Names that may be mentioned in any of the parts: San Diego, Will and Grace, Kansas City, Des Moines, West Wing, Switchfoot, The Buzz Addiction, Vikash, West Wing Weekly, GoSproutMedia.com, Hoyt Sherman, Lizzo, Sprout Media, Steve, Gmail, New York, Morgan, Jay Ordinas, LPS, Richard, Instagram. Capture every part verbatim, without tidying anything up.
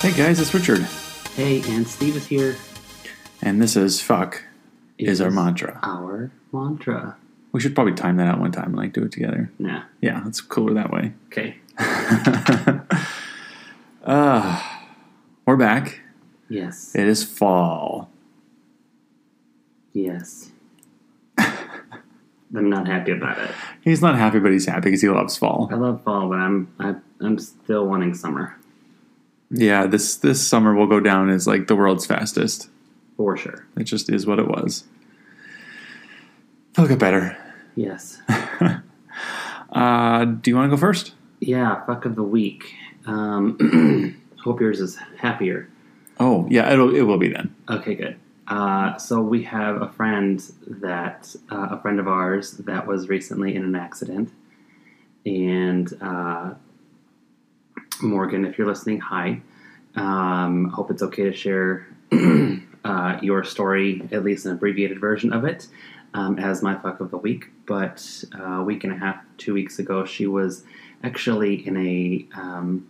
Hey guys, it's Richard. Hey, and Steve is here. And this is fuck it is our mantra. Our mantra. We should probably time that out one time and like do it together. Nah. Yeah, it's cooler that way. Okay. uh, we're back. Yes. It is fall. Yes. I'm not happy about it. He's not happy, but he's happy because he loves fall. I love fall, but I'm I, I'm still wanting summer. Yeah, this this summer will go down as like the world's fastest. For sure. It just is what it was. It'll get better. Yes. uh, do you want to go first? Yeah, fuck of the week. Um, hope yours is happier. Oh, yeah, it'll, it will be then. Okay, good. Uh, so we have a friend that, uh, a friend of ours that was recently in an accident. And uh, Morgan, if you're listening, hi. Um, hope it's okay to share uh, your story, at least an abbreviated version of it. Um, as my fuck of the week, but uh, a week and a half, two weeks ago, she was actually in a um,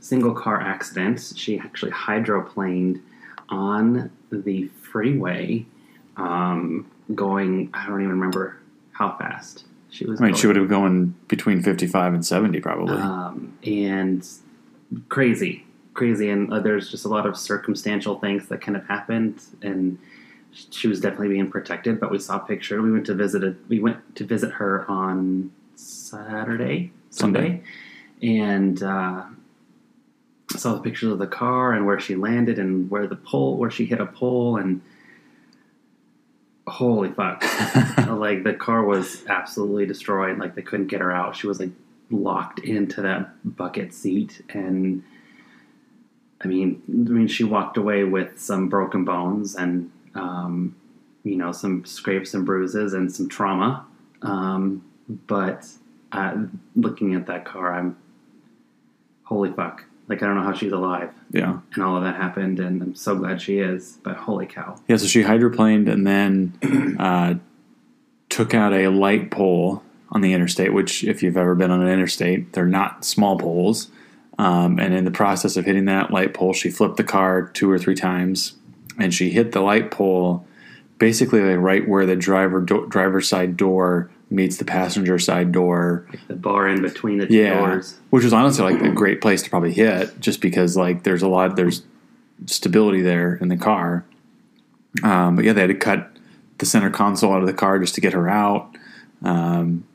single car accident. She actually hydroplaned on the freeway um, going, I don't even remember how fast she was I mean, going. She would have gone between fifty-five and seventy probably. Um, and crazy, crazy. And uh, there's just a lot of circumstantial things that kind of happened, and she was definitely being protected, but we saw a picture. We went to visit a, we went to visit her on Saturday, Sunday, Sunday. and uh, saw the pictures of the car and where she landed and where the pole, where she hit a pole, and holy fuck! Like the car was absolutely destroyed. Like they couldn't get her out. She was like locked into that bucket seat, and I mean, I mean, she walked away with some broken bones and. Um, you know, some scrapes and bruises and some trauma. Um, but uh, looking at that car, I'm, holy fuck. Like, I don't know how she's alive. Yeah. And all of that happened, and I'm so glad she is, but holy cow. Yeah, so she hydroplaned and then uh, took out a light pole on the interstate, which if you've ever been on an interstate, they're not small poles. Um, and in the process of hitting that light pole, she flipped the car two or three times. And she hit the light pole basically like right where the driver do- driver's side door meets the passenger side door. Like the bar in between the two yeah, doors. Which was honestly like a great place to probably hit just because like there's a lot, there's stability there in the car. Um, but yeah, they had to cut the center console out of the car just to get her out. Um,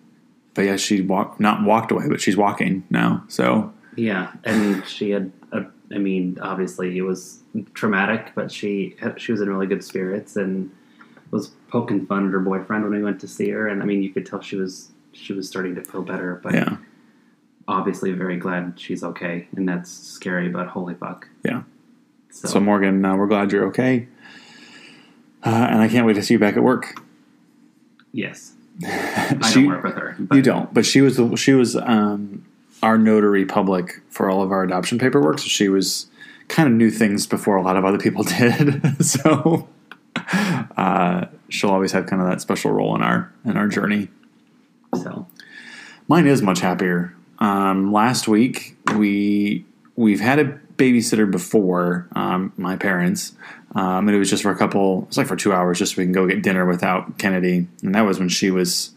but yeah, she walked, not walked away, but she's walking now. So yeah, and she had... a I mean, obviously it was traumatic, but she she was in really good spirits and was poking fun at her boyfriend when we went to see her. And I mean, you could tell she was she was starting to feel better, but yeah. Obviously very glad she's okay. And that's scary, but holy fuck. Yeah. So, so Morgan, uh, we're glad you're okay. Uh, and I can't wait to see you back at work. Yes. she, I don't work with her. But. You don't, but she was, the, she was, um, our notary public for all of our adoption paperwork. So she was kind of knew things before a lot of other people did. so uh, she'll always have kind of that special role in our, in our journey. So mine is much happier. Um, last week we, we've had a babysitter before, um, my parents, um, and it was just for a couple, it's like for two hours just so we can go get dinner without Kennedy. And that was when she was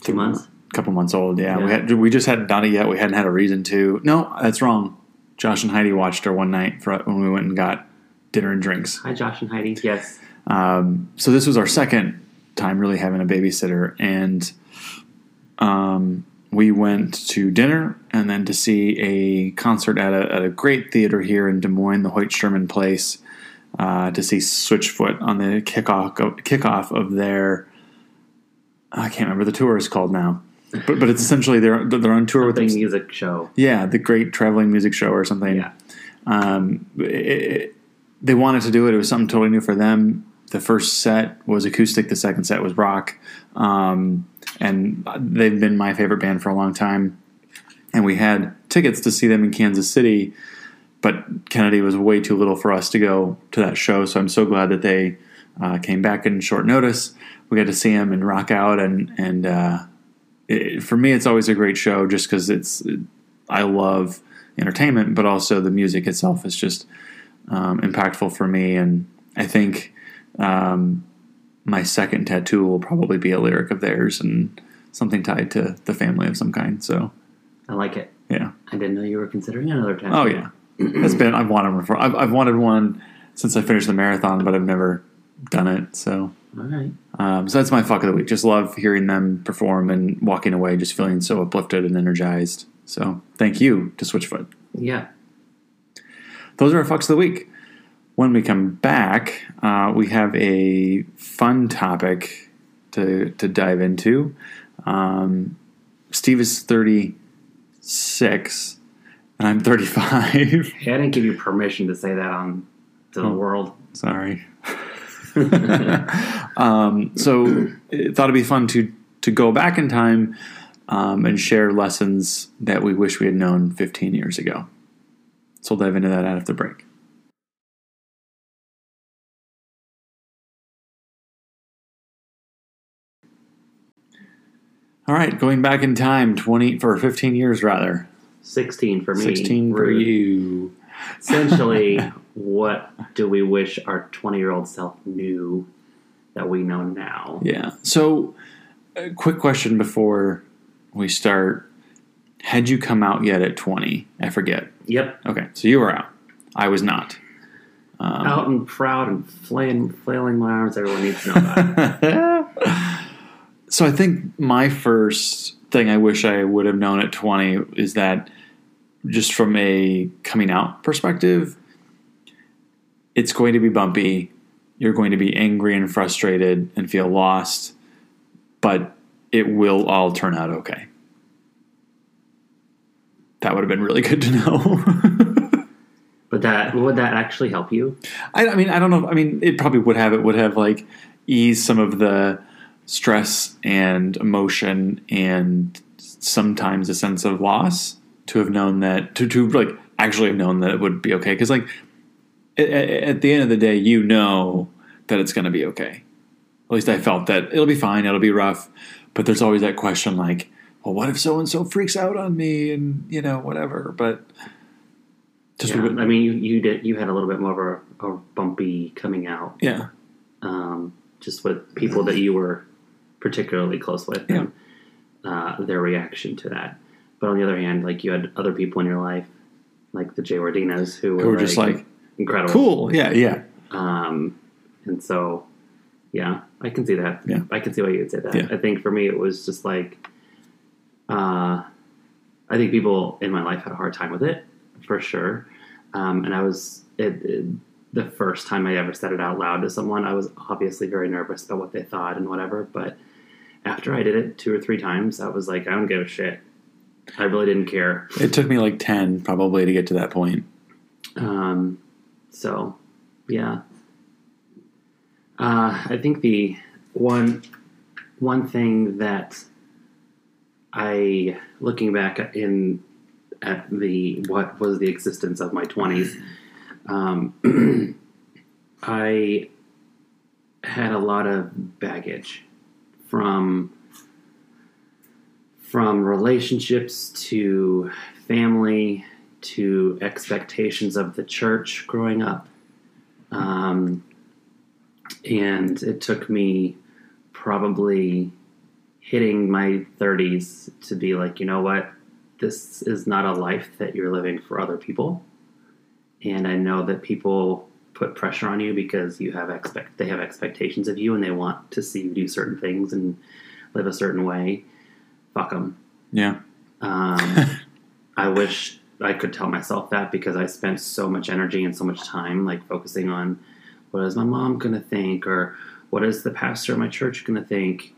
two months. Couple months old, yeah. yeah. We had we just hadn't done it yet. We hadn't had a reason to. No, that's wrong. Josh and Heidi watched her one night for, when we went and got dinner and drinks. Hi, Josh and Heidi. Yes. Um, so this was our second time really having a babysitter, and um, we went to dinner and then to see a concert at a, at a great theater here in Des Moines, the Hoyt Sherman Place, uh, to see Switchfoot on the kickoff of, kickoff of their. I can't remember the tour is called now. But but it's essentially they're they're on tour with a music show. Yeah, the Great Traveling Music Show or something. Yeah, um, it, it, they wanted to do it. It was something totally new for them. The first set was acoustic. The second set was rock. Um, and they've been my favorite band for a long time. And we had tickets to see them in Kansas City, but Kennedy was way too little for us to go to that show. So I'm so glad that they uh, came back in short notice. We got to see him and rock out and and. Uh, It, for me, it's always a great show just because it's, it, I love entertainment, but also the music itself is just um, impactful for me. And I think um, my second tattoo will probably be a lyric of theirs and something tied to the family of some kind. So I like it. Yeah. I didn't know you were considering another tattoo. Oh, yeah. It's been, I've wanted one for, I've, I've wanted one since I finished the marathon, but I've never done it. So, all right. Um, so that's my fuck of the week. Just love hearing them perform and walking away, just feeling so uplifted and energized. So thank you to Switchfoot. Yeah. Those are our fucks of the week. When we come back, uh, we have a fun topic to, to dive into. Um, Steve is thirty-six and I'm thirty-five. Hey, I didn't give you permission to say that on to the oh, world. Sorry. um, so I thought it'd be fun to, to go back in time um, and share lessons that we wish we had known fifteen years ago. So we'll dive into that after the break. All right, going back in time, twenty for fifteen years rather. Sixteen for me. Sixteen for you. Essentially, what do we wish our twenty-year-old self knew that we know now? Yeah. So, a quick question before we start: had you come out yet at twenty? I forget. Yep. Okay, so you were out. I was not. Um, out and proud and flailing, flailing my arms. Everyone needs to know that. So I think my first thing I wish I would have known at twenty is that just from a coming out perspective, it's going to be bumpy. You're going to be angry and frustrated and feel lost, but it will all turn out okay. That would have been really good to know. But that would that actually help you? I, I mean, I don't know. I mean, it probably would have. It would have like eased some of the stress and emotion and sometimes a sense of loss to have known that to, to like actually have known that it would be okay. Cause like at, at the end of the day, you know that it's going to be okay. At least I felt that it'll be fine. It'll be rough, but there's always that question like, well, what if so-and-so freaks out on me and you know, whatever, but just, yeah, I mean, you, you did, you had a little bit more of a, a bumpy coming out. Yeah. Um, just with people that you were particularly close with, yeah, and uh, their reaction to that. But on the other hand, like you had other people in your life, like the Jay Ordinas, who were, were like, just like incredible, cool, yeah, yeah. Um, and so, yeah, I can see that. Yeah, I can see why you would say that. Yeah. I think for me, it was just like, uh, I think people in my life had a hard time with it for sure. Um, and I was it, it, the first time I ever said it out loud to someone, I was obviously very nervous about what they thought and whatever, but after I did it two or three times, I was like, I don't give a shit. I really didn't care. It took me like ten probably to get to that point. Um, so, yeah. Uh, I think the one one thing that I, looking back in at the what was the existence of my twenties, um, I had a lot of baggage. From from relationships to family to expectations of the church growing up. Um, and it took me probably hitting my thirties to be like, you know what, this is not a life that you're living for other people. And I know that people put pressure on you because you have expect they have expectations of you and they want to see you do certain things and live a certain way. Fuck them. Yeah. Um, I wish I could tell myself that because I spent so much energy and so much time like focusing on what is my mom going to think or what is the pastor of my church going to think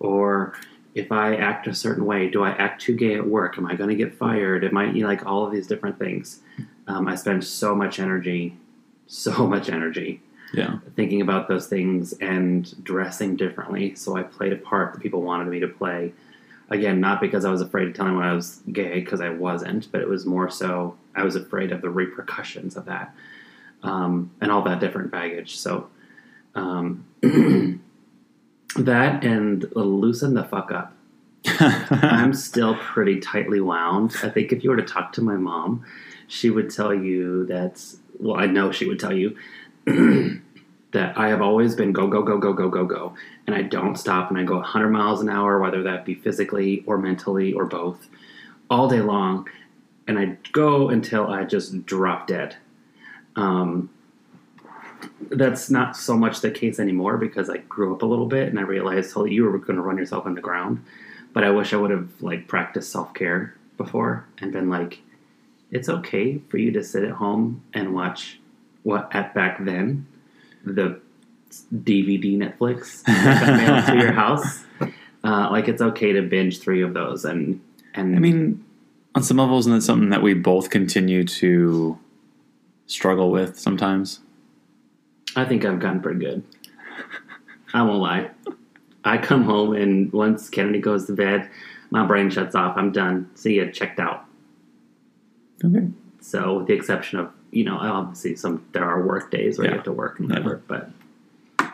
or if I act a certain way, do I act too gay at work? Am I going to get fired? Am I, you know, like all of these different things. Um, I spent so much energy So much energy, yeah. Thinking about those things and dressing differently, so I played a part that people wanted me to play. Again, not because I was afraid of telling them I was gay, because I wasn't, but it was more so I was afraid of the repercussions of that um, and all that different baggage. So um, that and loosen the fuck up. I'm still pretty tightly wound. I think if you were to talk to my mom, she would tell you that, well, I know she would tell you that I have always been go, go, go, go, go, go, go. And I don't stop, and I go one hundred miles an hour, whether that be physically or mentally or both, all day long. And I go until I just drop dead. Um, that's not so much the case anymore because I grew up a little bit and I realized, oh, you were going to run yourself in the ground. But I wish I would have like practiced self-care before and been like, it's okay for you to sit at home and watch what at back then, the D V D Netflix that mailed to your house. Uh, like it's okay to binge three of those. And, and I mean, on some levels, and that's something that we both continue to struggle with sometimes. I think I've gotten pretty good. I won't lie. I come home, and once Kennedy goes to bed, my brain shuts off. I'm done. See ya. Checked out. Okay. So with the exception of, you know, obviously some there are work days where yeah. you have to work and whatever, yeah. but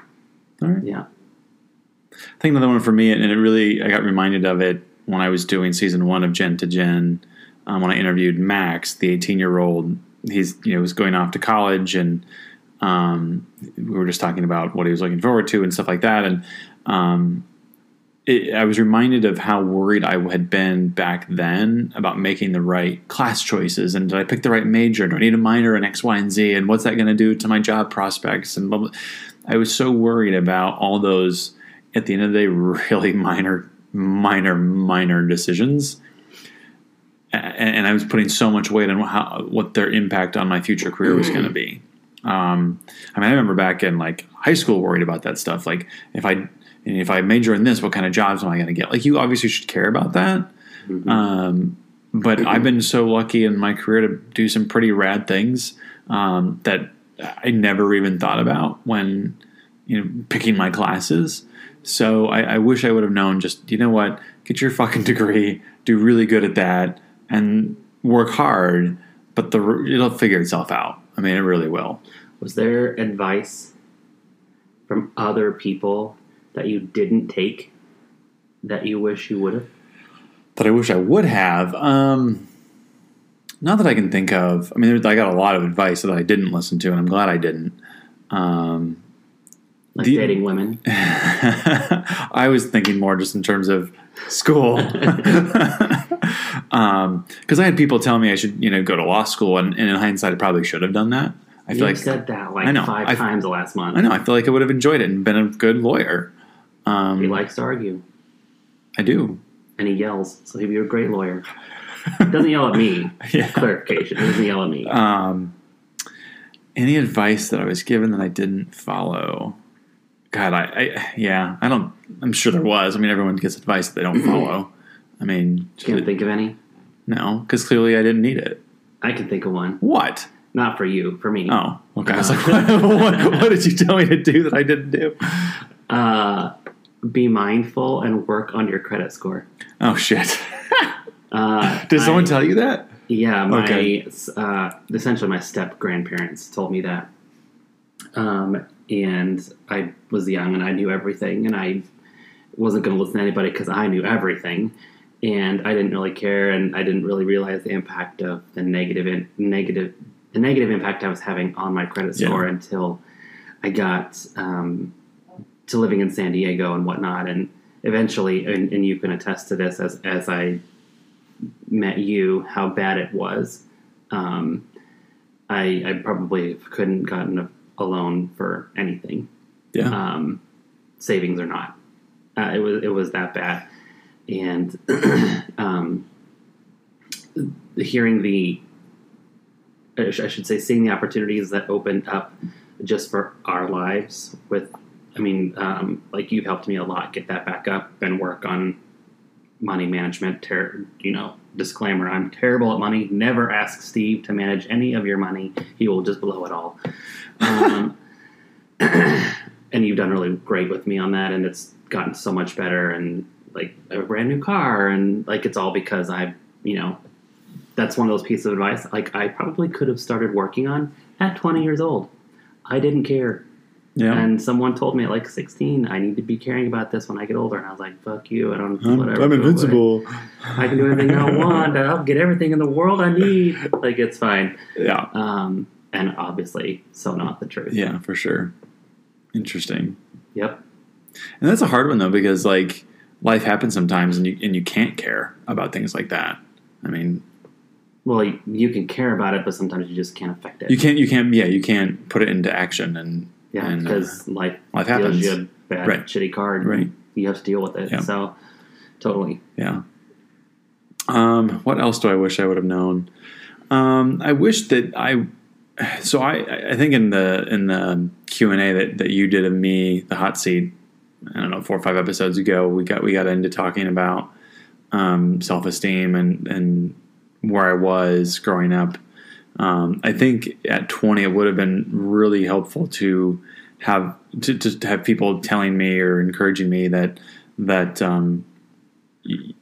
all right. yeah. I think another one for me, and it really, I got reminded of it when I was doing season one of Gen to Gen, um, when I interviewed Max, the eighteen-year-old. He's, you know, was going off to college, and um, we were just talking about what he was looking forward to and stuff like that. And um, it, I was reminded of how worried I had been back then about making the right class choices. And did I pick the right major? Do I need a minor in X, Y, and Z? And what's that going to do to my job prospects? And blah, blah. I was so worried about all those, at the end of the day, really minor, minor, minor decisions. And I was putting so much weight on how, what their impact on my future career was going to be. Um, I mean, I remember back in like high school worried about that stuff. Like if I, if I major in this, what kind of jobs am I going to get? Like you obviously should care about that. Mm-hmm. Um, but I've been so lucky in my career to do some pretty rad things, um, that I never even thought about when, you know, picking my classes. So I, I wish I would have known just, you know what, get your fucking degree, do really good at that, and work hard, but the it'll figure itself out. I mean, it really will. Was there advice from other people that you didn't take that you wish you would have? That I wish I would have? Um, not that I can think of. I mean, I got a lot of advice that I didn't listen to, and I'm glad I didn't. Um, like the, dating women? I was thinking more just in terms of school. Um, cause I had people tell me I should, you know, go to law school, and, and in hindsight, I probably should have done that. I feel you like said that like I know, five I, times the last month. I know. I feel like I would have enjoyed it and been a good lawyer. Um, he likes to argue. I do. And he yells. So he'd be a great lawyer. He doesn't yell at me. Yeah. Clarification. He doesn't yell at me. Um, any advice that I was given that I didn't follow? God, I, I, yeah, I don't, I'm sure there was. I mean, everyone gets advice that they don't follow. I mean, can't think of any. No, because clearly I didn't need it. I can think of one. What? Not for you, for me. Oh, okay. Uh, I was like, what, what, what did you tell me to do that I didn't do? Uh, be mindful and work on your credit score. Oh shit! uh, Did someone I, tell you that? Yeah, my okay. uh, essentially my step grandparents told me that, um, and I was young and I knew everything, and I wasn't going to listen to anybody because I knew everything. And I didn't really care, and I didn't really realize the impact of the negative, in, negative, the negative impact I was having on my credit score yeah. until I got um, to living in San Diego and whatnot. And eventually, and, and you can attest to this as as I met you, how bad it was. Um, I, I probably couldn't gotten a, a loan for anything, yeah. um, savings or not. Uh, it was it was that bad. And um, hearing the, I should say, seeing the opportunities that opened up just for our lives with, I mean, um, like you've helped me a lot get that back up and work on money management. Ter- you know, disclaimer, I'm terrible at money. Never ask Steve to manage any of your money. He will just blow it all. Um, and you've done really great with me on that, and it's gotten so much better, and like a brand new car, and like it's all because I, you know, that's one of those pieces of advice like I probably could have started working on at twenty years old. I didn't care. Yeah. And someone told me at like sixteen, I need to be caring about this when I get older. And I was like, fuck you. I don't, I'm, whatever. I'm invincible. I can do anything I want. I'll get everything in the world I need. Like, it's fine. Yeah. Um, and obviously, so not the truth. Yeah, for sure. Interesting. Yep. And that's a hard one, though, because, like, life happens sometimes and you, and you can't care about things like that. I mean... Well, you, you can care about it, but sometimes you just can't affect it. You can't, you can't, yeah, you can't put it into action and... Yeah, because uh, life, life happens. You a bad, right. shitty card. Right. You have to deal with it. Yeah. So, totally. Yeah. Um, what else do I wish I would have known? Um, I wish that I... So, I, I think in the in the Q and A that, that you did of me, the hot seat, I don't know, four or five episodes ago, we got we got into talking about um, self-esteem and, and where I was growing up. Um, I think at twenty, it would have been really helpful to have to, to have people telling me or encouraging me that that um, y-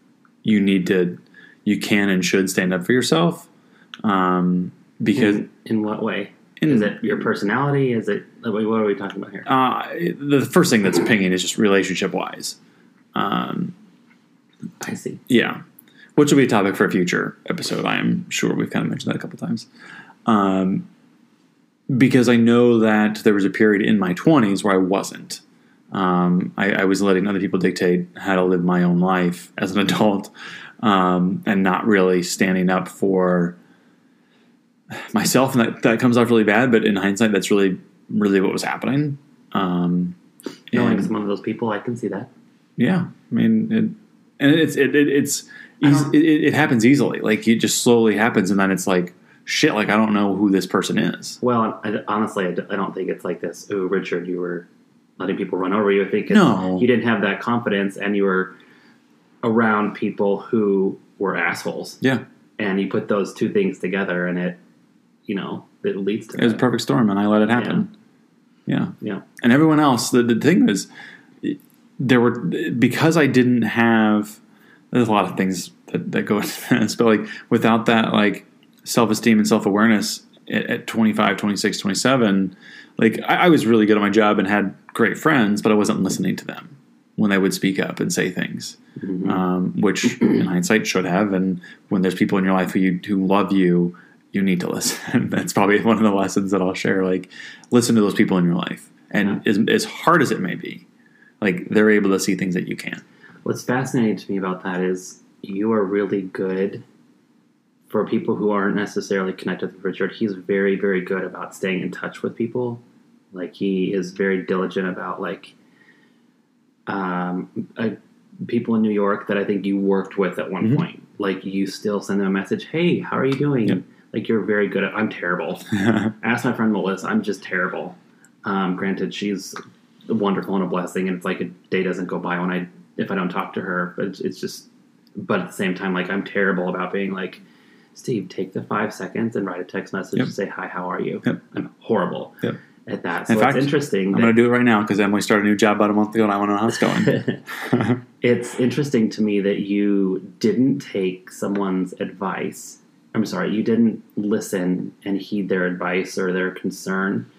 you need to, you can and should stand up for yourself. Um, because in, in what way? In, is it your personality? Is it, what are we talking about here? Uh, the first thing that's pinging is just relationship wise. Um, I see. Yeah. Which will be a topic for a future episode, I'm sure. We've kind of mentioned that a couple times. Um, because I know that there was a period in my twenties where I wasn't. Um, I, I was letting other people dictate how to live my own life as an adult, um, and not really standing up for myself. And that, that comes off really bad, but in hindsight, that's really, really what was happening. Um, Knowing some of those people, I can see that. Yeah. I mean, it, and it's, it, it, it's, Easy, it, it happens easily. Like, it just slowly happens, and then it's like, shit, like, I don't know who this person is. Well, I, honestly, I don't think it's like this, oh, Richard, you were letting people run over you. I think it's, no. You didn't have that confidence, and you were around people who were assholes. Yeah. And you put those two things together, and it, you know, it leads to it. It was a perfect storm, and I let it happen. Yeah. Yeah. yeah. And everyone else, the, the thing is, there were, because I didn't have... There's a lot of things that, that go into this, but like without that, like self-esteem and self-awareness at, at twenty-five, twenty-six, twenty-seven, like I, I was really good at my job and had great friends, but I wasn't listening to them when they would speak up and say things, mm-hmm. um, which in hindsight should have. And when there's people in your life who you, who love you, you need to listen. That's probably one of the lessons that I'll share. Like, listen to those people in your life, and yeah. as, as hard as it may be, like they're able to see things that you can't. What's fascinating to me about that is you are really good for people who aren't necessarily connected with Richard. He's very, very good about staying in touch with people. Like, he is very diligent about, like, um, uh, people in New York that I think you worked with at one mm-hmm. point. Like, you still send them a message, hey, how are you doing? Yep. Like, you're very good at, I'm terrible. Ask my friend Melissa, I'm just terrible. Um, granted, she's wonderful and a blessing, and it's like a day doesn't go by when I... if I don't talk to her, but it's, it's just, but at the same time, like I'm terrible about being like, Steve, take the five seconds and write a text message yep. and say, hi, how are you? Yep. I'm horrible yep. at that. So in fact, it's interesting. I'm going to do it right now because Emily started a new job about a month ago and I want to know how it's going. It's interesting to me that you didn't take someone's advice. I'm sorry. You didn't listen and heed their advice or their concern,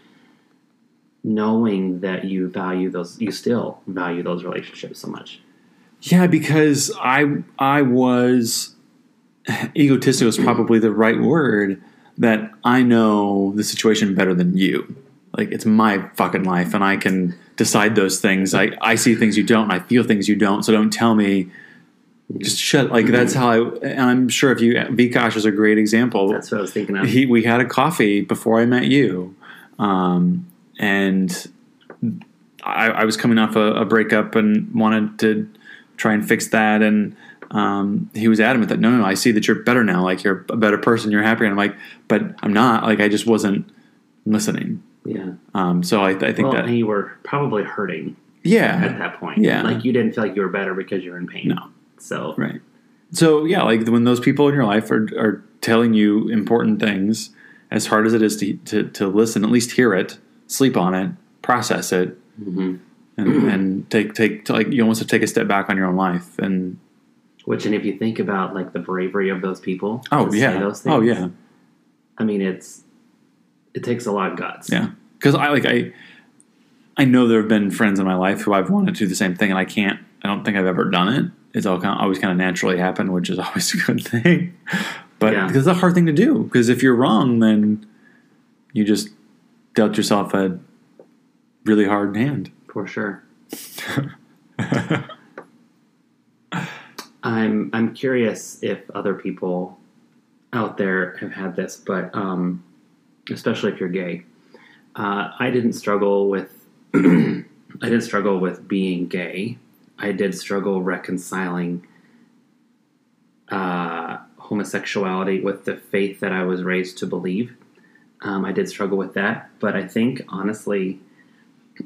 knowing that you value those, you still value those relationships so much. Yeah, because I I was egotistical is probably the right word, that I know the situation better than you. Like, it's my fucking life and I can decide those things. I, I see things you don't, I feel things you don't, so don't tell me. Just shut. Like, that's how I, and I'm sure if you, Vikash is a great example. That's what I was thinking of. He, we had a coffee before I met you. Um, and I, I was coming off a, a breakup and wanted to try and fix that, and um he was adamant that no no no, I see that you're better now, like you're a better person, you're happier, and I'm like, but I'm not, like I just wasn't listening. Yeah. Um so I, I think well, that you were probably hurting yeah at that point. Yeah, like you didn't feel like you were better because you're in pain. No. So right. So yeah, like when those people in your life are, are telling you important things, as hard as it is to to, to listen, at least hear it, sleep on it, process it. Mm-hmm. And, and take, take, like, you almost have to take a step back on your own life. And which, and if you think about like the bravery of those people, oh to yeah. say those things, oh yeah. I mean, it's, it takes a lot of guts. Yeah. Cause I, like, I, I know there have been friends in my life who I've wanted to do the same thing, and I can't. I don't think I've ever done it. It's all kind of, always kind of naturally happened, which is always a good thing. But yeah. Because it's a hard thing to do. Because if you're wrong, then you just dealt yourself a really hard hand. For sure. I'm I'm curious if other people out there have had this, but um, especially if you're gay. Uh, I didn't struggle with I didn't struggle with being gay. I did struggle reconciling uh, homosexuality with the faith that I was raised to believe. Um, I did struggle with that, but I think, honestly,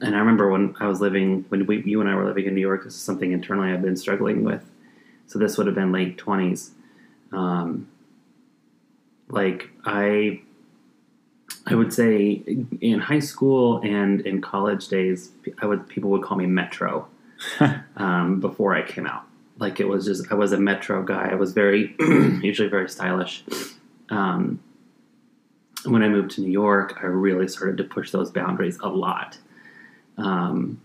and I remember when I was living, when we, you and I were living in New York, this is something internally I've been struggling with. So this would have been late twenties. Um, like, I I would say in high school and in college days, I would people would call me Metro. um, before I came out. Like, it was just, I was a Metro guy. I was very, usually very stylish. Um, when I moved to New York, I really started to push those boundaries a lot. Um,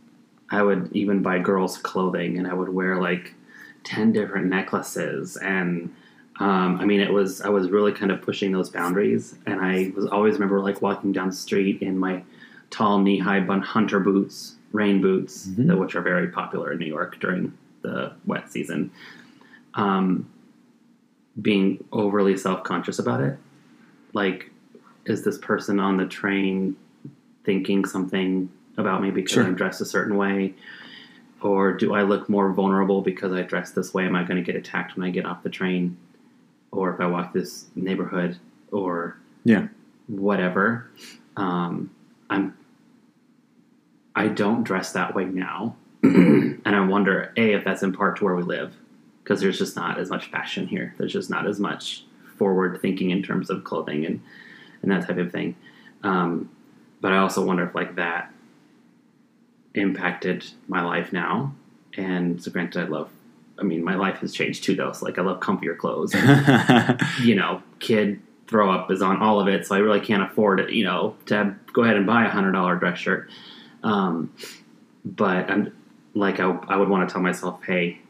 I would even buy girls' clothing, and I would wear like ten different necklaces. And, um, I mean, it was, I was really kind of pushing those boundaries. And I was always remember like walking down the street in my tall knee-high bun hunter boots, rain boots, mm-hmm. which are very popular in New York during the wet season, um, being overly self-conscious about it. Like, is this person on the train thinking something about me because sure. I'm dressed a certain way? Or do I look more vulnerable because I dress this way? Am I going to get attacked when I get off the train? Or if I walk this neighborhood? Or yeah, whatever. Um, I'm I don't dress that way now, and I wonder, A, if that's in part to where we live, because there's just not as much fashion here. There's just not as much forward thinking in terms of clothing and, and that type of thing. Um, but I also wonder if, like, that impacted my life now. And so granted, I love, I mean, my life has changed too, though. So, like, I love comfier clothes. And, you know, kid throw up is on all of it, so I really can't afford it, you know, to have, go ahead and buy a one hundred dollars dress shirt. Um, but I'm like, I, I would want to tell myself, hey,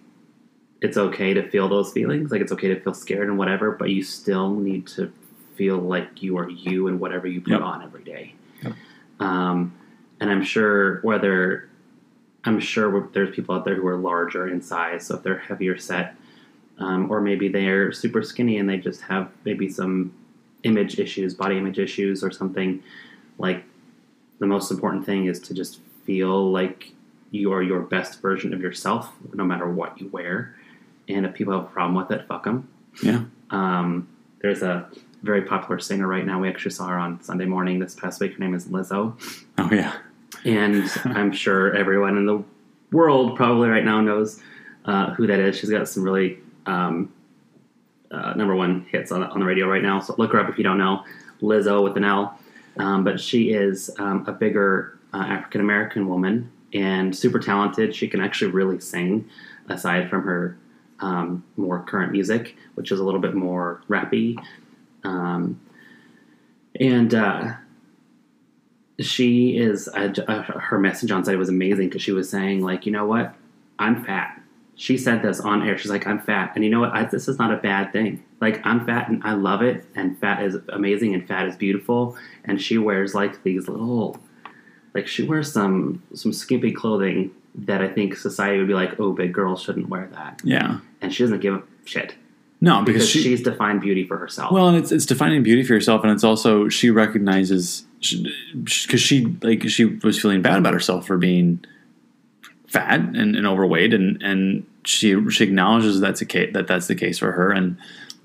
it's okay to feel those feelings. Like, it's okay to feel scared and whatever, but you still need to feel like you are you and whatever you put yep. on every day. Yep. Um, and I'm sure whether, I'm sure there's people out there who are larger in size. So if they're heavier set, um, or maybe they're super skinny and they just have maybe some image issues, body image issues or something, like, the most important thing is to just feel like you are your best version of yourself, no matter what you wear. And if people have a problem with it, fuck them. Yeah. Um, there's a very popular singer right now. We actually saw her on Sunday morning this past week. Her name is Lizzo. Oh, yeah. And I'm sure everyone in the world probably right now knows uh, who that is. She's got some really um, uh, number one hits on, on the radio right now. So look her up if you don't know. Lizzo with an L. Um, but she is um, a bigger uh, African-American woman and super talented. She can actually really sing, aside from her um, more current music, which is a little bit more rappy. Um, and uh, she is uh, uh, her message on site was amazing, because she was saying, like, you know what? I'm fat. She said this on air. She's like, I'm fat. And you know what? I, this is not a bad thing. Like, I'm fat and I love it. And fat is amazing and fat is beautiful. And she wears, like, these little, like, she wears some, some skimpy clothing that I think society would be like, oh, big girls shouldn't wear that. Yeah. And she doesn't give a shit. No, because, because she, she's defined beauty for herself. Well, and it's, it's defining beauty for yourself. And it's also, she recognizes, because she, like, she was feeling bad about herself for being fat and, and overweight, and and she she acknowledges that's a case, that that's the case for her, and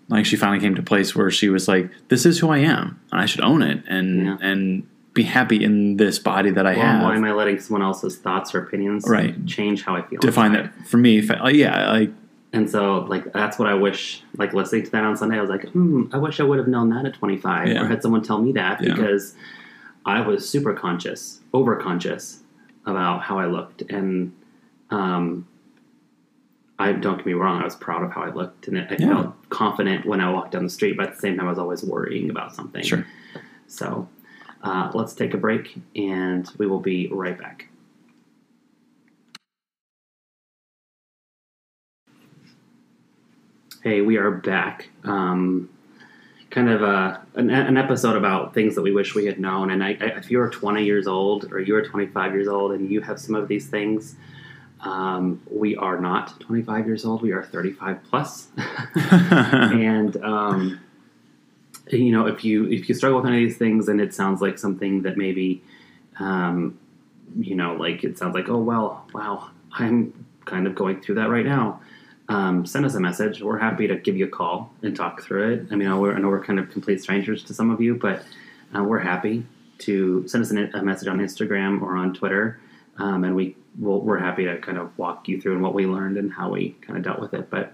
like she finally came to a place where she was like, this is who I am and I should own it and yeah. and be happy in this body that I well, have. Why am I letting someone else's thoughts or opinions right. change how I feel? Define inside. That for me, yeah, like. And so, like, that's what I wish, like, listening to that on Sunday, I was like, hmm, I wish I would have known that at twenty-five yeah. or had someone tell me that, yeah. because I was super conscious, over conscious about how I looked. And um, I don't get me wrong, I was proud of how I looked, and I yeah. felt confident when I walked down the street, but at the same time I was always worrying about something. Sure. So uh, let's take a break and we will be right back. hey, we are back. Um, kind of a, an, an episode about things that we wish we had known. And I, I, if you're twenty years old or you're twenty-five years old and you have some of these things, um, we are not twenty-five years old. We are thirty-five plus. And, um, you know, if you, if you struggle with any of these things and it sounds like something that maybe, um, you know, like it sounds like, oh, well, wow, I'm kind of going through that right now. Um, send us a message. We're happy to give you a call and talk through it. I mean, I know we're, I know we're kind of complete strangers to some of you, but uh, we're happy to send us a, a message on Instagram or on Twitter. Um, and we will, we're happy to kind of walk you through and what we learned and how we kind of dealt with it. But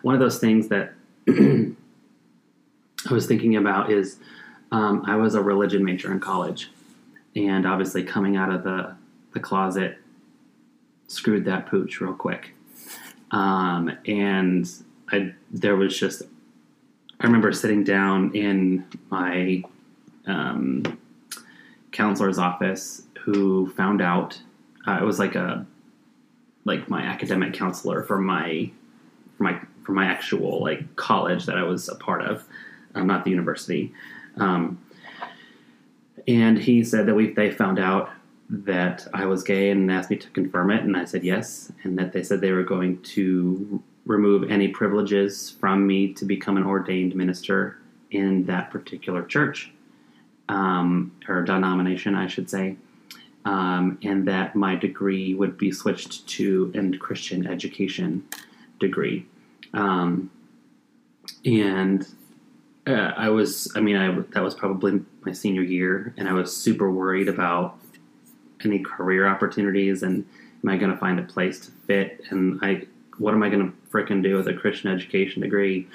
one of those things that I was thinking about is um, I was a religion major in college, and obviously coming out of the, the closet screwed that pooch real quick. Um, and I, there was just, I remember sitting down in my, um, counselor's office who found out, uh, it was like a, like my academic counselor for my, for my, for my actual like college that I was a part of, um, not the university. Um, and he said that we, they found out that I was gay and asked me to confirm it, and I said yes, and that they said they were going to remove any privileges from me to become an ordained minister in that particular church, um, or denomination, I should say, um, and that my degree would be switched to a Christian education degree. Um, and uh, I was, I mean, I, that was probably my senior year, and I was super worried about any career opportunities, and am I going to find a place to fit? And I, what am I going to frickin' do with a Christian education degree?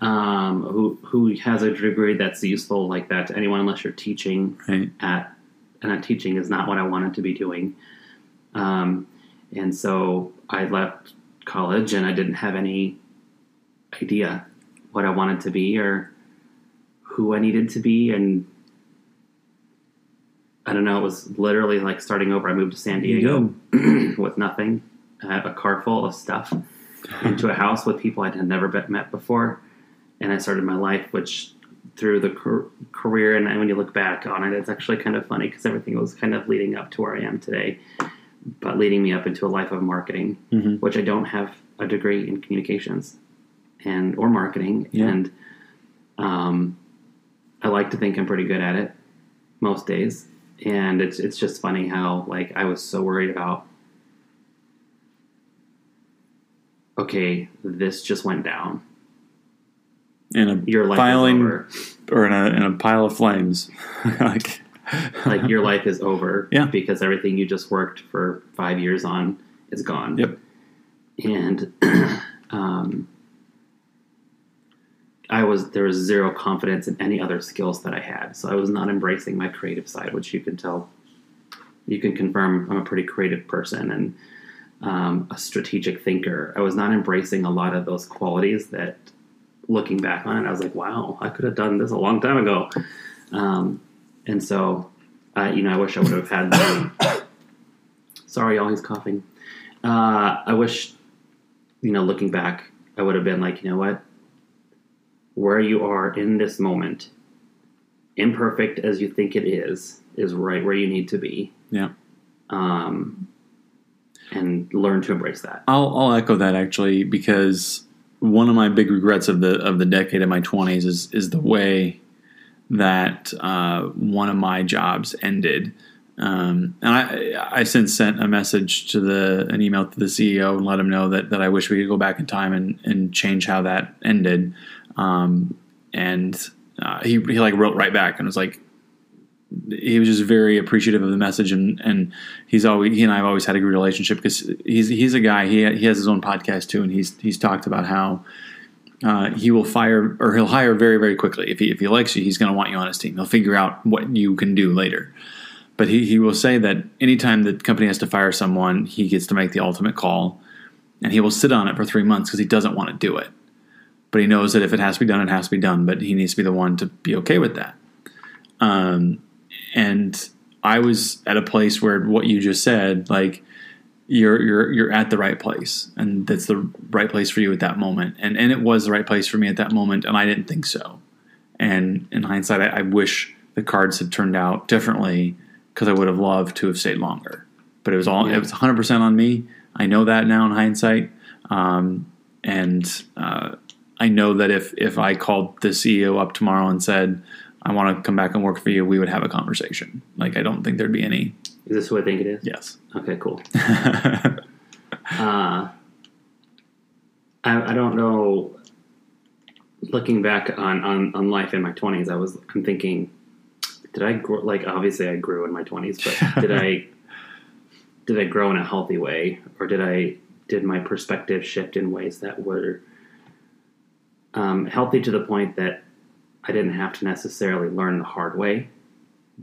Um, who who has a degree that's useful like that to anyone unless you're teaching? Right. At, and that teaching is not what I wanted to be doing. Um, and so I left college, and I didn't have any idea what I wanted to be or who I needed to be, and I don't know, it was literally like starting over. I moved to San Diego with nothing, uh, a car full of stuff, into a house with people I had never been, met before. And I started my life, which through the cur- career, and when you look back on it, it's actually kind of funny because everything was kind of leading up to where I am today, but leading me up into a life of marketing, mm-hmm. which I don't have a degree in communications and or marketing. Yeah. And um, I like to think I'm pretty good at it most days. And it's it's just funny how, like, I was so worried about, okay, this just went down. In a your life filing, or in a, in a pile of flames. like, like, your life is over. Yeah. Because everything you just worked for five years on is gone. Yep. And um, I was, there was zero confidence in any other skills that I had. So I was not embracing my creative side, which you can tell, you can confirm I'm a pretty creative person and um, a strategic thinker. I was not embracing a lot of those qualities that looking back on it, I was like, wow, I could have done this a long time ago. Um, and so, uh, you know, I wish I would have had, the, sorry, y'all, he's coughing. Uh, I wish, you know, looking back, I would have been like, you know what? Where you are in this moment, imperfect as you think it is, is right where you need to be. Yeah. Um, and learn to embrace that. I'll, I'll echo that actually, because one of my big regrets of the of the decade of my twenties is is the way that uh, one of my jobs ended. Um, and I I since sent a message to the an email to the C E O and let him know that that I wish we could go back in time and and change how that ended. Um, and, uh, he, he like wrote right back and was like, he was just very appreciative of the message. And, and he's always, he and I have always had a good relationship because he's, he's a guy, he, he has his own podcast too. And he's, he's talked about how, uh, he will fire or he'll hire very, very quickly. If he, if he likes you, he's going to want you on his team. He'll figure out what you can do later. But he, he will say that anytime the company has to fire someone, he gets to make the ultimate call, and he will sit on it for three months because he doesn't want to do it. But he knows that if it has to be done, it has to be done. But he needs to be the one to be okay with that. Um, and I was at a place where what you just said, like you're you're you're at the right place, and that's the right place for you at that moment. And and it was the right place for me at that moment, and I didn't think so. And in hindsight, I, I wish the cards had turned out differently, because I would have loved to have stayed longer. But it was all yeah. it was one hundred percent on me. I know that now in hindsight, um, and uh, I know that if if I called the C E O up tomorrow and said, "I want to come back and work for you," we would have a conversation. Like, I don't think there'd be any. Is this who I think it is? Yes. Okay, cool. uh, I, I don't know. Looking back on, on, on life in my twenties, I was I'm thinking, did I grow? Like, obviously, I grew in my twenties, but did I did I grow in a healthy way, or did I did my perspective shift in ways that were um, healthy to the point that I didn't have to necessarily learn the hard way,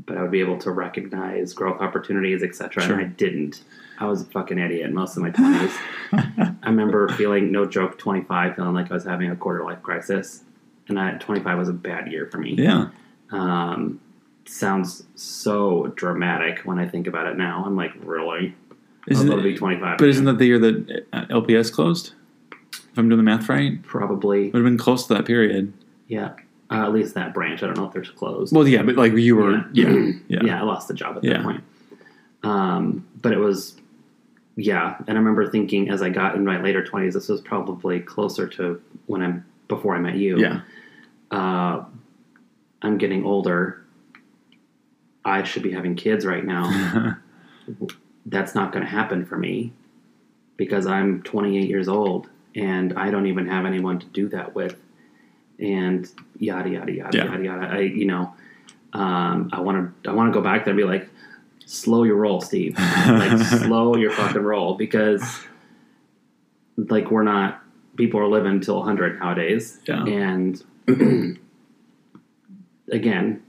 but I would be able to recognize growth opportunities, et cetera. Sure. And I didn't. I was a fucking idiot most of my twenties. I remember feeling, no joke, twenty-five, feeling like I was having a quarter-life crisis. And I, twenty-five was a bad year for me. Yeah. Um, sounds so dramatic when I think about it now. I'm like, really? Isn't I'll it, be twenty-five. But isn't that the year that L P S closed? If I'm doing the math right? Probably. It would have been close to that period. Yeah. Uh, at least that branch. I don't know if they're closed. Well, yeah, but like you were, yeah, yeah. yeah. yeah I lost the job at yeah. that point. Um, but it was, yeah. And I remember thinking as I got in my later twenties, this was probably closer to when I'm before I met you. Yeah. Uh, I'm getting older. I should be having kids right now. That's not going to happen for me because I'm twenty-eight years old and I don't even have anyone to do that with. And yada yada yada yeah. yada yada. I you know, um, I want to I want to go back there and be like, slow your roll, Steve. Like slow your fucking roll, because like we're not people are living till one hundred nowadays. Yeah. And again,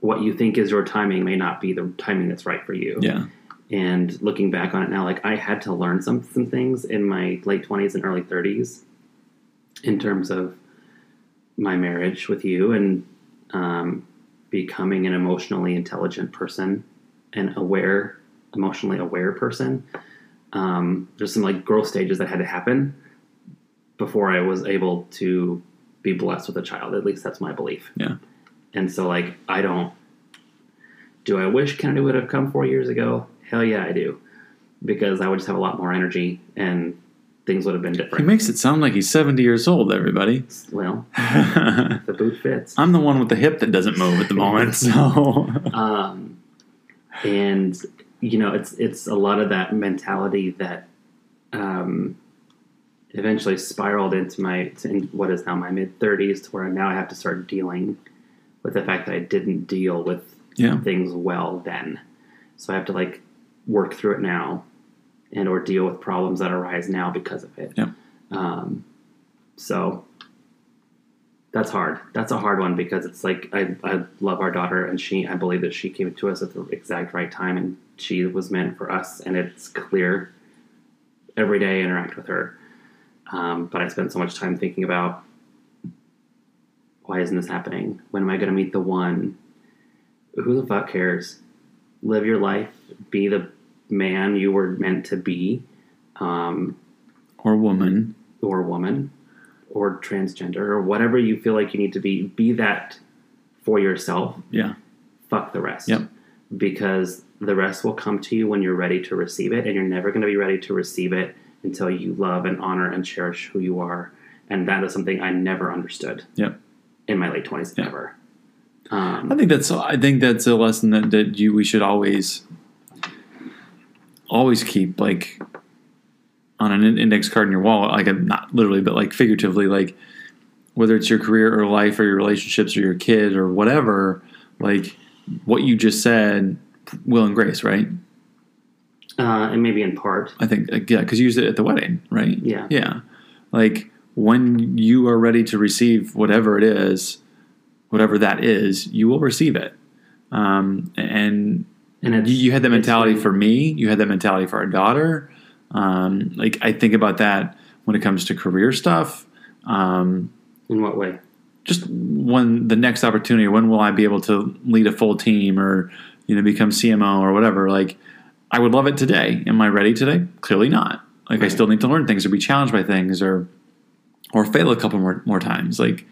what you think is your timing may not be the timing that's right for you. Yeah. And looking back on it now, like I had to learn some some things in my late twenties and early thirties in terms of my marriage with you and um, becoming an emotionally intelligent person, an aware, emotionally aware person. Um, there's some like growth stages that had to happen before I was able to be blessed with a child. At least that's my belief. Yeah. And so like, I don't, do I wish Kennedy would have come four years ago? Hell yeah, I do. Because I would just have a lot more energy and things would have been different. He makes it sound like he's seventy years old, everybody. Well, the boot fits. I'm the one with the hip that doesn't move at the moment, so. Um, and, you know, it's it's a lot of that mentality that um, eventually spiraled into my, to what is now my mid-thirties, to where now I have to start dealing with the fact that I didn't deal with yeah. things well then. So I have to, like, work through it now. And or deal with problems that arise now because of it. Yeah. Um, so that's hard. That's a hard one because it's like I, I love our daughter, and she I believe that she came to us at the exact right time, and she was meant for us. And it's clear every day I interact with her. Um, but I spend so much time thinking about, why isn't this happening? When am I going to meet the one? Who the fuck cares? Live your life. Be the man you were meant to be, um, or woman or woman or transgender or whatever you feel like you need to be, be that for yourself. Yeah. Fuck the rest. Yep. Because the rest will come to you when you're ready to receive it. And you're never going to be ready to receive it until you love and honor and cherish who you are. And that is something I never understood Yep. in my late twenties. Yep. Ever. Um, I think that's, I think that's a lesson that, that you, we should always, always keep like on an index card in your wallet, like not literally, but like figuratively, like whether it's your career or life or your relationships or your kid or whatever, like what you just said, Will and Grace, right? Uh, and maybe in part, I think, like, yeah, cause you used it at the wedding, right? Yeah. Yeah. Like when you are ready to receive whatever it is, whatever that is, you will receive it. Um, and, And you had that mentality for me. You had that mentality for our daughter. Um, like I think about that when it comes to career stuff. Um, In what way? Just when the next opportunity, when will I be able to lead a full team or, you know, become C M O or whatever? Like I would love it today. Am I ready today? Clearly not. Like, right. I still need to learn things or be challenged by things or or fail a couple more, more times. Like,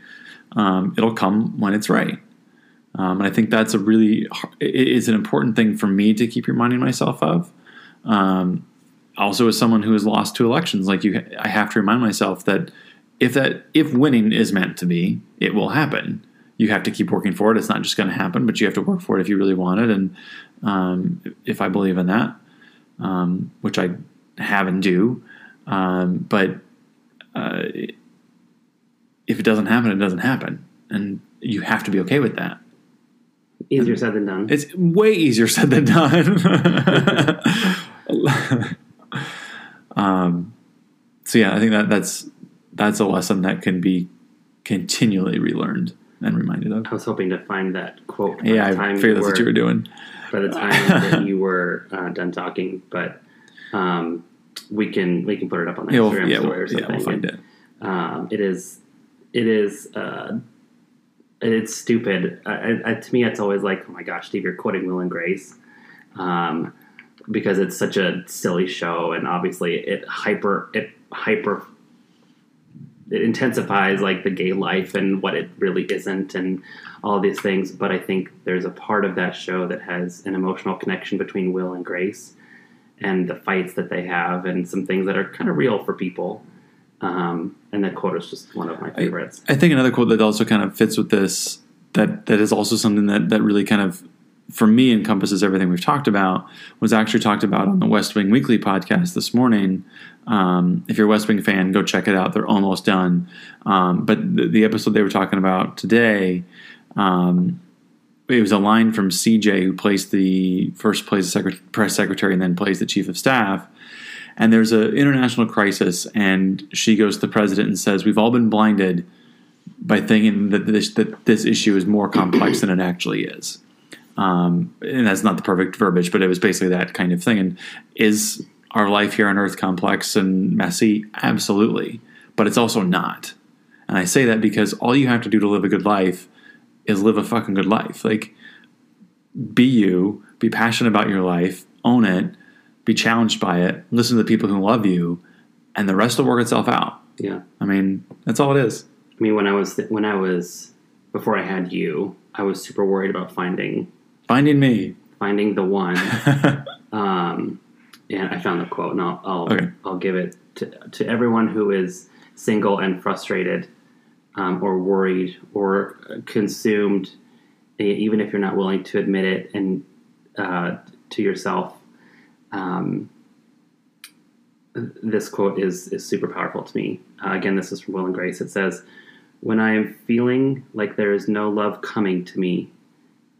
um, it'll come when it's right. Um, and I think that's a really – it's an important thing for me to keep reminding myself of. Um, also, as someone who has lost two elections, like you, I have to remind myself that if that if winning is meant to be, it will happen. You have to keep working for it. It's not just going to happen, but you have to work for it if you really want it. And um, if I believe in that, um, which I have and do, um, but uh, if it doesn't happen, it doesn't happen. And you have to be okay with that. Easier said than done. It's way easier said than done. um, so yeah, I think that that's that's a lesson that can be continually relearned and reminded of. I was hoping to find that quote. By yeah, the time I figured that's were, what you were doing. By the time that you were uh, done talking, but um, we can we can put it up on the yeah, Instagram yeah, story we'll, or something. Yeah, we'll find and, it. Um, it is it is. Uh, It's stupid. I, I, to me, it's always like, oh my gosh, Steve, you're quoting Will and Grace, um, because it's such a silly show, and obviously it hyper, it hyper, it intensifies like the gay life and what it really isn't, and all these things. But I think there's a part of that show that has an emotional connection between Will and Grace, and the fights that they have, and some things that are kind of real for people. Um, and that quote is just one of my favorites. I, I think another quote that also kind of fits with this, that, that is also something that, that really kind of, for me, encompasses everything we've talked about, was actually talked about on the West Wing Weekly podcast this morning. Um, if you're a West Wing fan, go check it out. They're almost done. Um, but the, the episode they were talking about today, um, it was a line from C J, who plays the first plays the secret, press secretary and then plays the chief of staff. And there's an international crisis, and she goes to the president and says, we've all been blinded by thinking that this, that this issue is more complex than it actually is. Um, and that's not the perfect verbiage, but it was basically that kind of thing. And is our life here on Earth complex and messy? Absolutely. But it's also not. And I say that because all you have to do to live a good life is live a fucking good life. Like, be you, be passionate about your life, own it. Be challenged by it. Listen to the people who love you, and the rest will work itself out. Yeah, I mean that's all it is. I mean, when I was th- when I was before I had you, I was super worried about finding finding me, finding the one. um, and I found the quote, and I'll I'll, okay. I'll give it to to everyone who is single and frustrated, um, or worried or consumed, even if you're not willing to admit it, and uh, to yourself. Um, this quote is, is super powerful to me. Uh, again, this is from Will and Grace. It says, when I am feeling like there is no love coming to me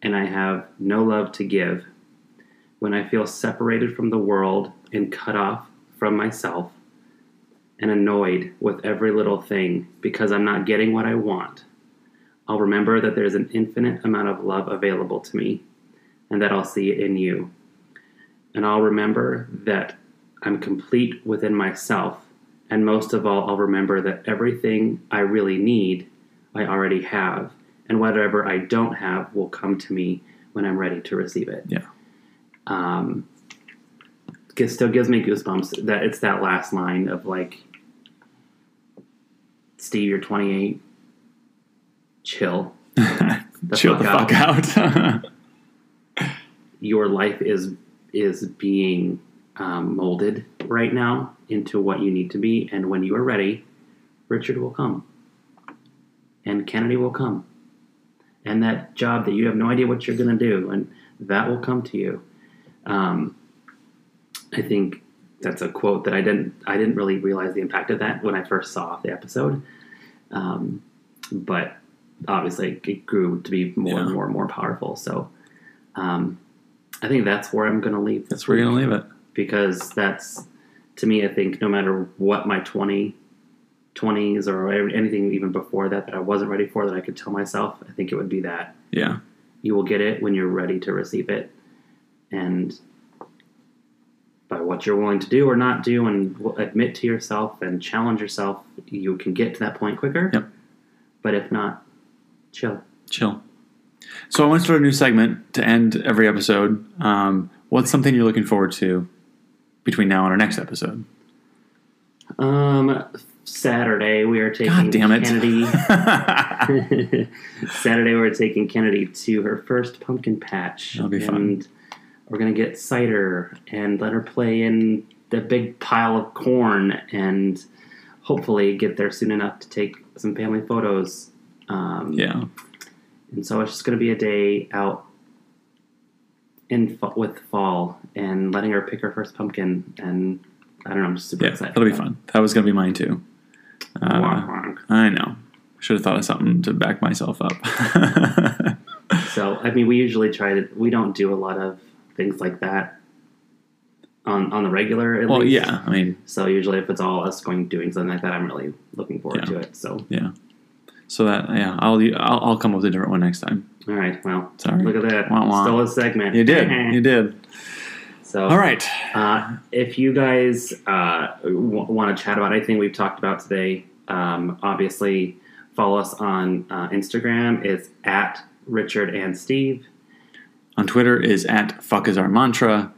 and I have no love to give, when I feel separated from the world and cut off from myself and annoyed with every little thing because I'm not getting what I want, I'll remember that there's an infinite amount of love available to me and that I'll see it in you. And I'll remember that I'm complete within myself. And most of all, I'll remember that everything I really need, I already have. And whatever I don't have will come to me when I'm ready to receive it. Yeah. Um, it still gives me goosebumps. That it's that last line of like, Steve, you're twenty-eight. Chill. the Chill fuck the out. fuck out. Your life is... is being um, molded right now into what you need to be. And when you are ready, Richard will come. And Kennedy will come. And that job that you have no idea what you're going to do, and that will come to you. Um, I think that's a quote that I didn't I didn't really realize the impact of that when I first saw the episode. Um, but obviously it grew to be more yeah. and more and more powerful. So... Um, I think that's where I'm going to leave. That's where you're going to leave it. Because that's, to me, I think no matter what my twenty, twenties or anything even before that that I wasn't ready for that I could tell myself, I think it would be that. Yeah. You will get it when you're ready to receive it. And by what you're willing to do or not do and admit to yourself and challenge yourself, you can get to that point quicker. Yep. But if not, chill. Chill. So I want to start a new segment to end every episode, um, What's something you're looking forward to between now and our next episode? Um, Saturday we are taking God damn it. Kennedy. Saturday we're taking Kennedy to her first pumpkin patch. That'll be and fun. And we're gonna get cider and let her play in the big pile of corn and hopefully get there soon enough to take some family photos. Um, yeah. And so it's just going to be a day out in with fall and letting her pick her first pumpkin. And I don't know, I'm just super yeah, excited. That'll be fun. That was going to be mine too. Uh, wonk, wonk. I know. Should have thought of something to back myself up. So, I mean, we usually try to, we don't do a lot of things like that on on the regular. At well, least. yeah. I mean, so usually if it's all us going doing something like that, I'm really looking forward yeah. to it. So, yeah. So that, yeah, I'll, I'll I'll come up with a different one next time. All right. Well, sorry. Look at that. Wah, wah. Stole a segment. You did. you did. So, all right. Uh, if you guys uh, w- want to chat about anything we've talked about today, um, obviously follow us on uh, Instagram. It's at Richard and Steve. On Twitter is at Fuck Is Our Mantra.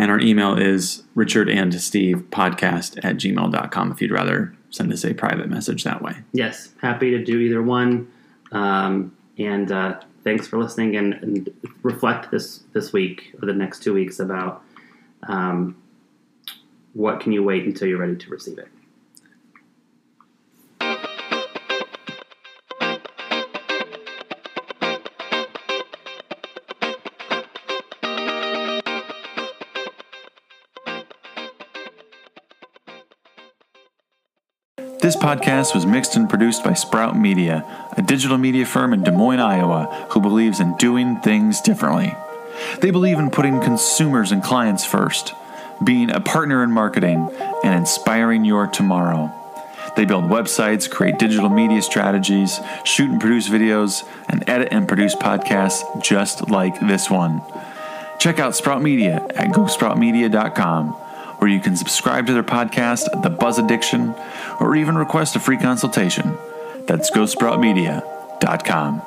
And our email is richardandstevepodcast at gmail dot com if you'd rather send us a private message that way. Yes, happy to do either one. Um, and uh, thanks for listening, and, and reflect this, this week or the next two weeks about um, what can you wait until you're ready to receive it. This podcast was mixed and produced by Sprout Media, a digital media firm in Des Moines, Iowa, who believes in doing things differently. They believe in putting consumers and clients first, being a partner in marketing, and inspiring your tomorrow. They build websites, create digital media strategies, shoot and produce videos, and edit and produce podcasts just like this one. Check out Sprout Media at Go Sprout Media dot com. Where you can subscribe to their podcast, The Buzz Addiction, or even request a free consultation. That's Go Sprout Media dot com.